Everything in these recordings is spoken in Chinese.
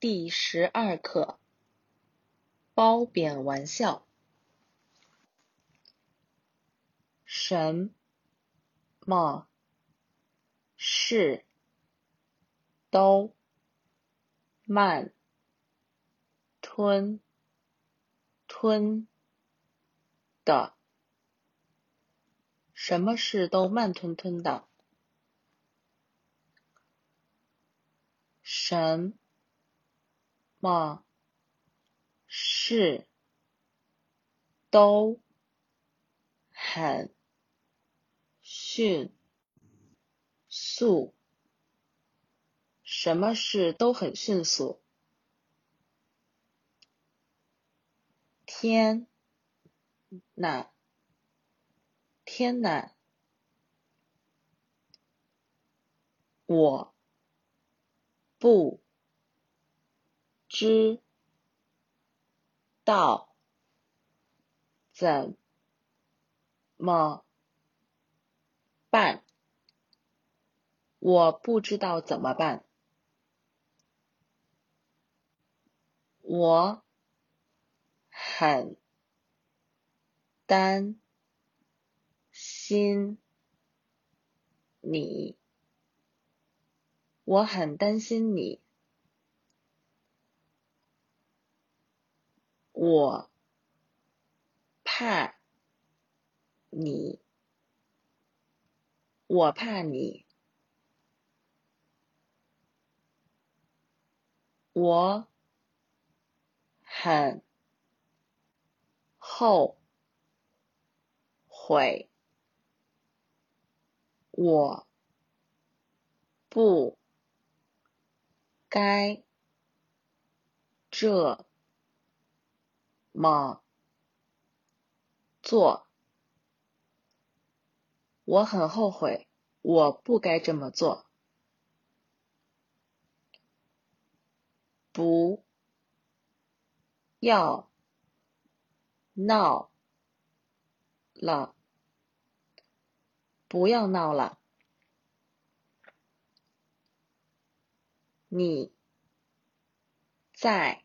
第12课褒贬玩笑。什么事都慢吞吞的。什么事都慢吞吞的。什么事都很迅速。什么事都很迅速。天哪，我不知道怎么办？我不知道怎么办。我很担心你。我很担心你。我怕你。我怕你。我很后悔。我不该这么做。我很后悔，我不该这么做。不要闹了，不要闹了。你在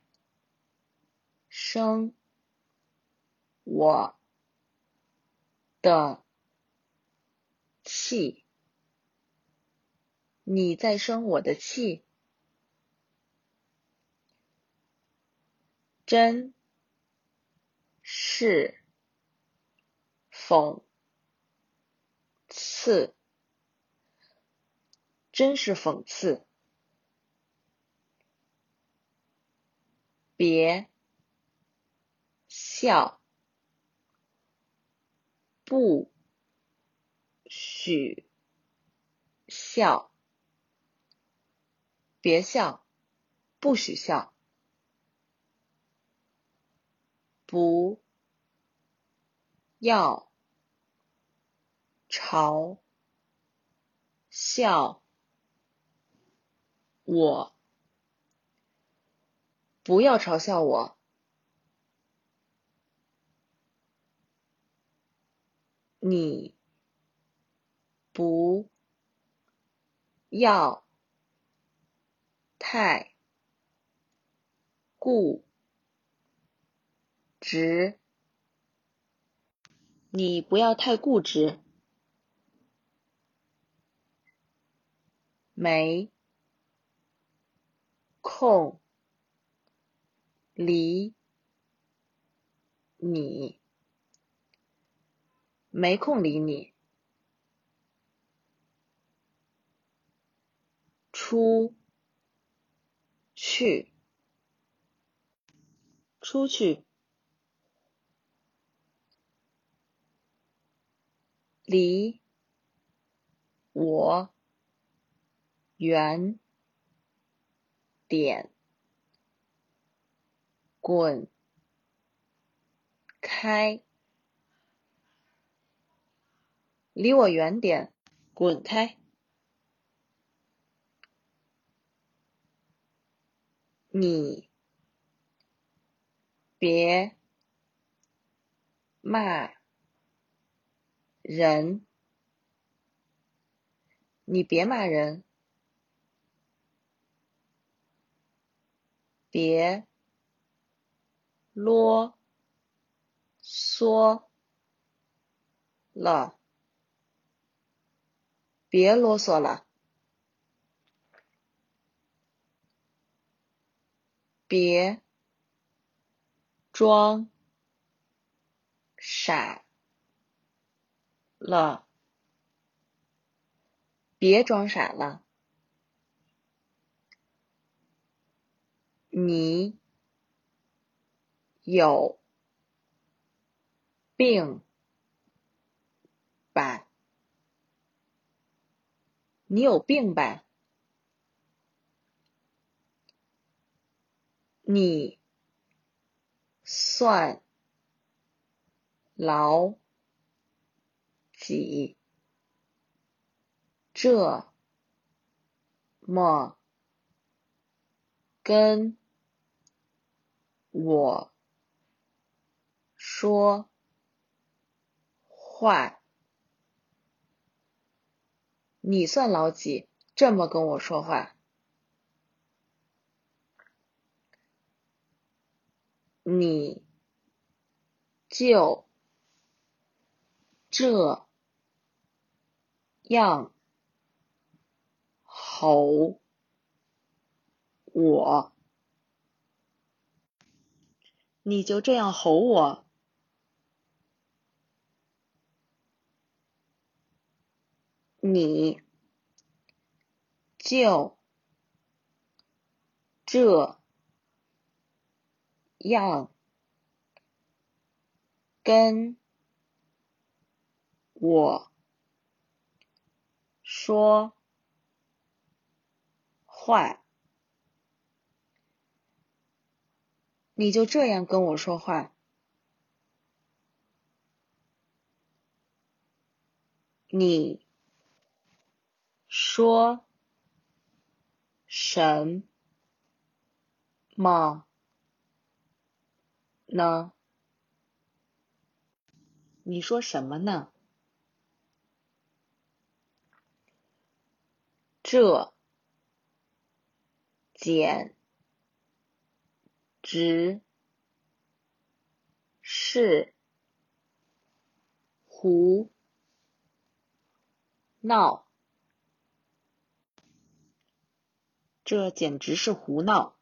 生我的气。你在生我的气。真是讽刺。真是讽刺。别笑。不许笑。别笑，不许笑。不要嘲笑我。不要嘲笑我。你不要太固执。你不要太固执。没空理你。没空理你。出去。离我远点。滚开。离我远点，滚开。你别骂人。你别骂人。别啰嗦了，别啰嗦了，别装傻了，别装傻了，你有病吧？你有病吧？你算老几？这么跟我说话，你算老几？这么跟我说话，你就这样吼我，你就这样吼我，你就这样跟我说话，你就这样跟我说话，你说什么呢？你说什么呢？这简直是胡闹，这简直是胡闹，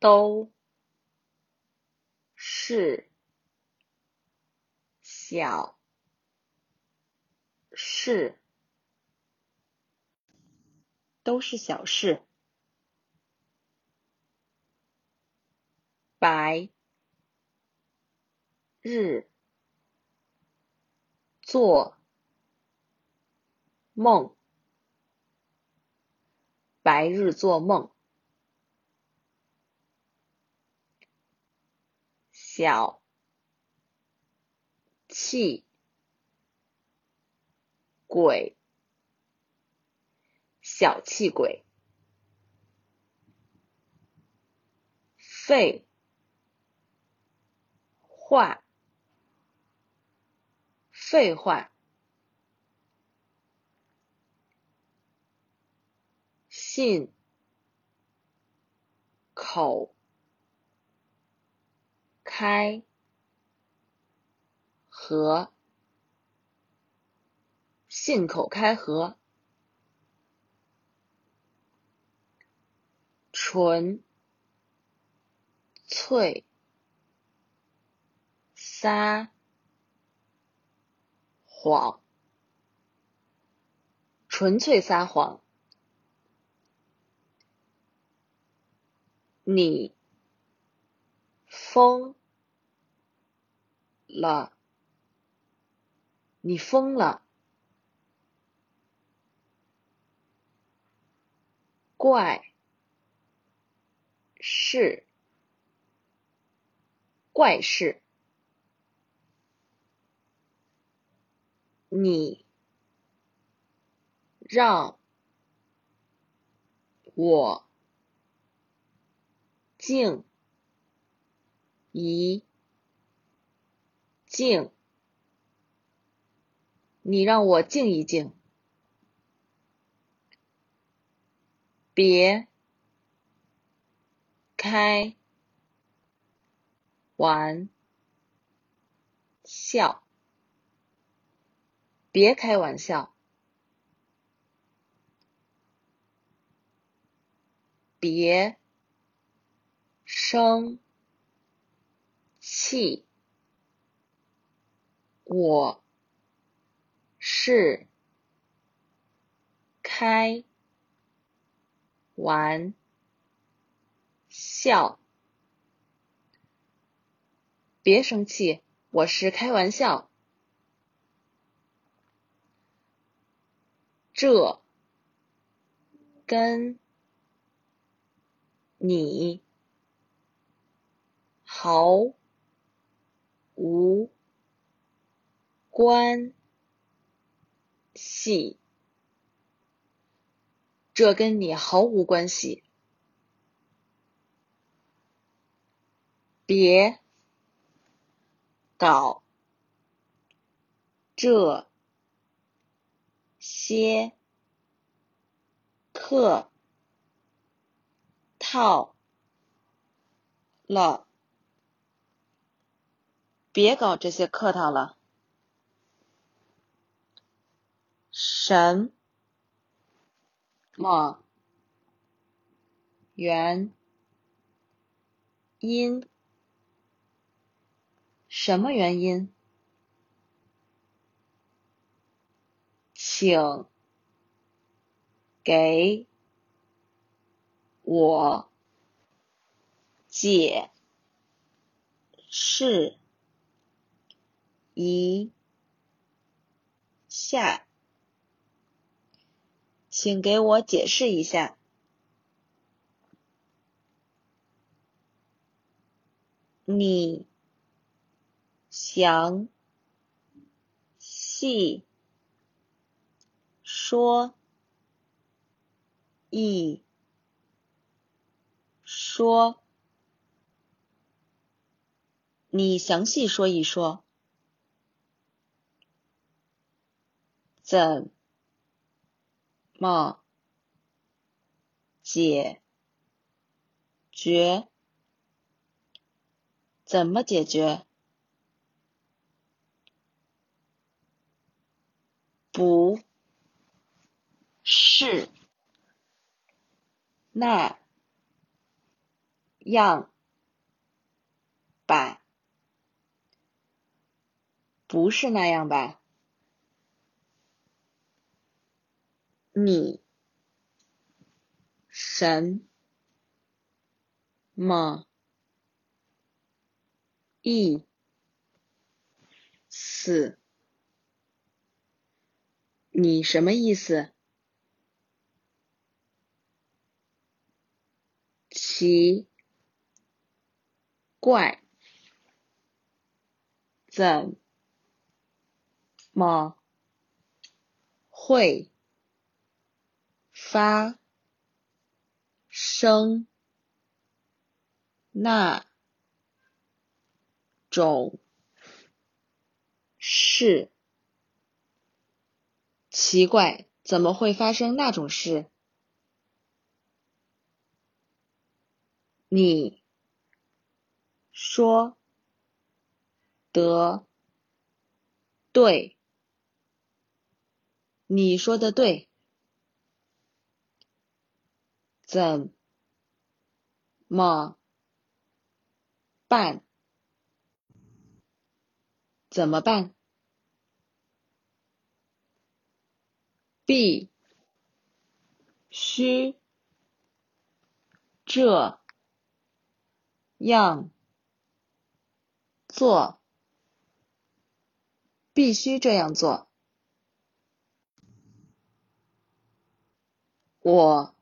都是小事，都是小事，白日做梦，白日做梦，小气鬼，小气鬼，废话，废话，信口开河，信口开河，纯粹撒谎，纯粹撒谎，你疯了，你疯了，怪事，怪事，你让我静一静，你让我静一静，别开玩笑，别开玩笑。别生气，我是开玩笑。别生气，我是开玩笑。这跟你毫无关系，这跟你毫无关系。别搞这些客套了，别搞这些客套了。什么原因？什么原因？请给我解释一下，请给我解释一下。你详细说一说，你详细说一说。怎么解决？怎么解决？不是那样吧？不是那样吧？你什么意思？你什么意思？奇怪，怎么会发生那种事？奇怪，怎么会发生那种事？你说得对，你说的对。怎么办？怎么办？必须这样做，必须这样做。我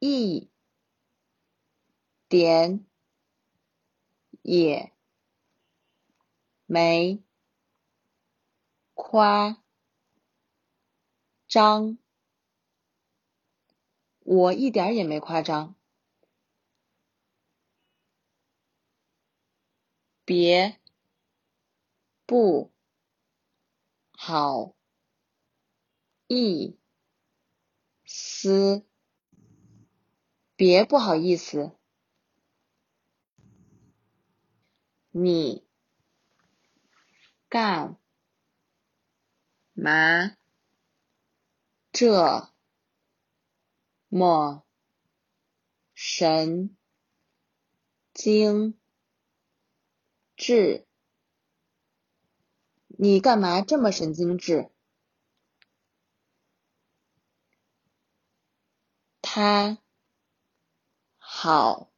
一点也没夸张，我一点也没夸张。别不好意思别不好意思。你干嘛这么神经质？你干嘛这么神经质？他好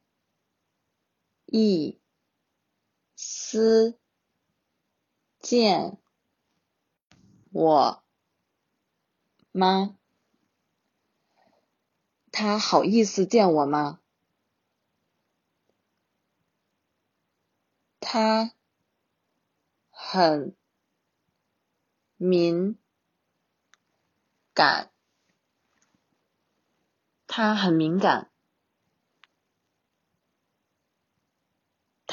意思见我吗？他好意思见我吗？他很敏感，他很敏感。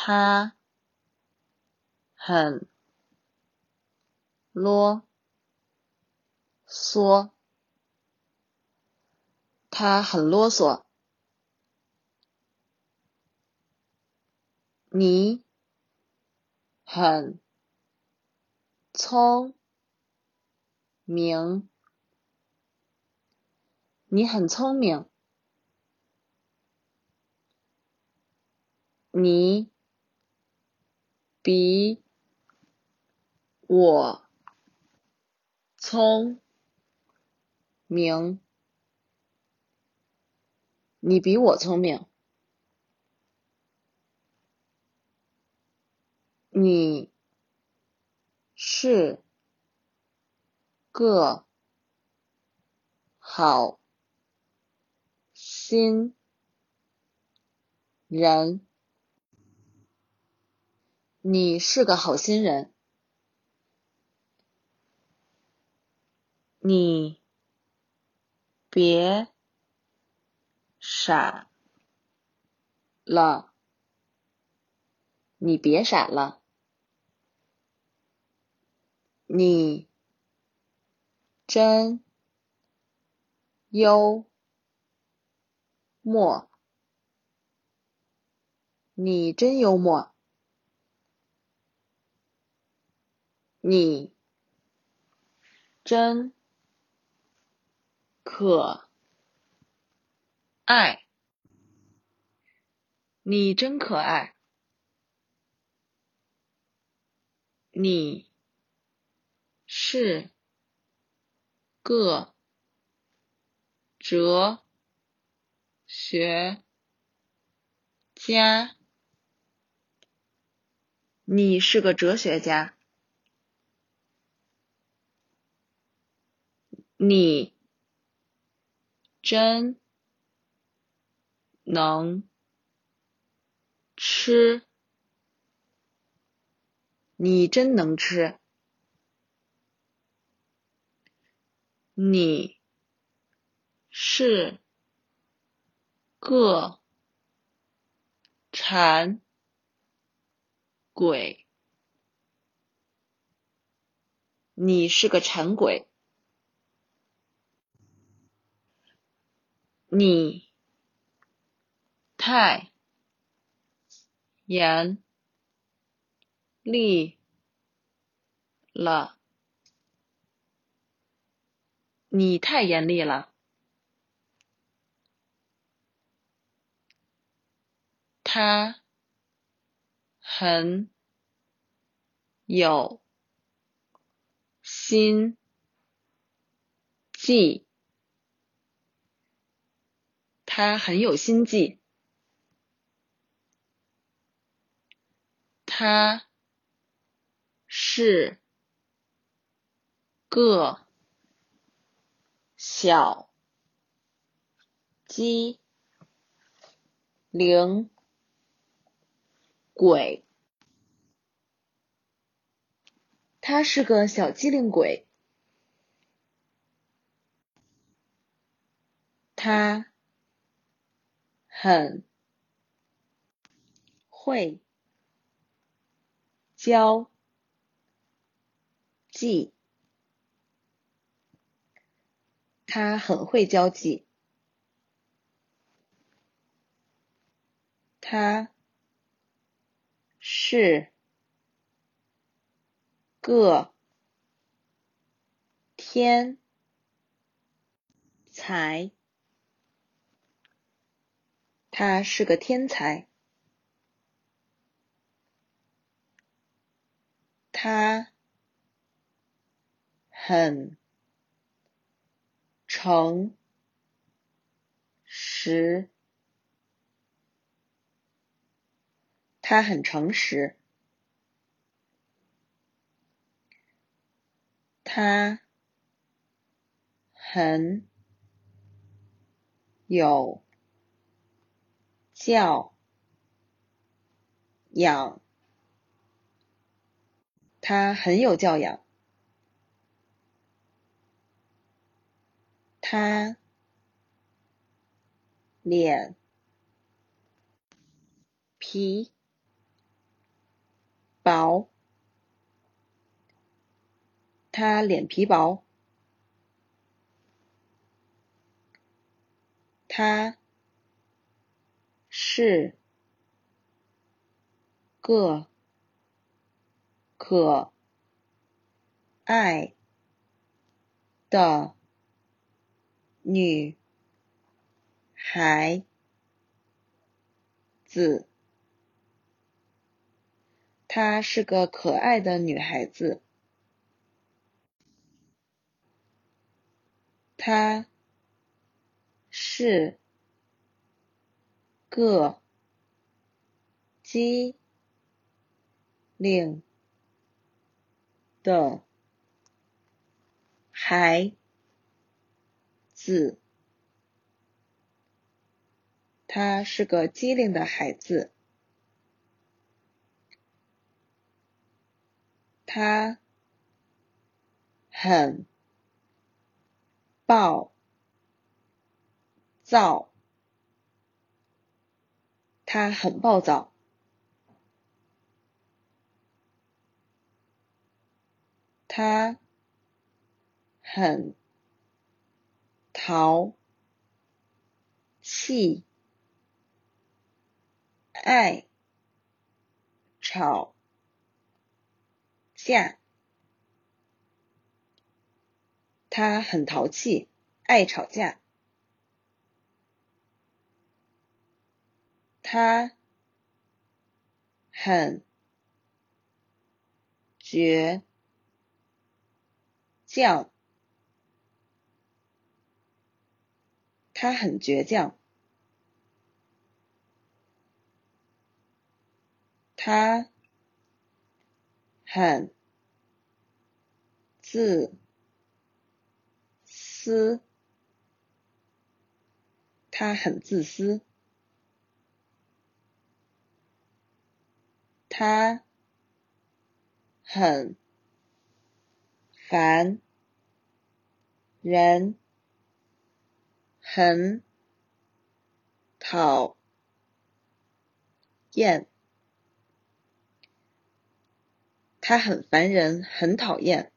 他很啰嗦，他很啰嗦。你很聪明，你很聪明。你比我聪明，你比我聪明。你是个好心人，你是个好心人。你别傻了，你别傻了。你真幽默，你真幽默。你真可爱，你真可爱。你是个哲学家，你是个哲学家。你真能吃，你真能吃。你是个馋鬼，你是个馋鬼。你太严厉了，你太严厉了。他很有心计，他很有心计。他是个小机灵鬼，他是个小机灵鬼。他很会交际，他很会交际。个天才，他是个天才。他很诚实，他很诚实。他很有教养，他很有教养。他脸皮薄，他脸皮薄。他是个可爱的女孩子，她是个可爱的女孩子。她是个机灵的孩子，他是个机灵的孩子。他很暴躁，他很暴躁。他很淘气，爱吵架。他很淘气，爱吵架。他很倔强，他很倔强。他很自私，他很自私。他很烦人，很讨厌。他很烦人，很讨厌。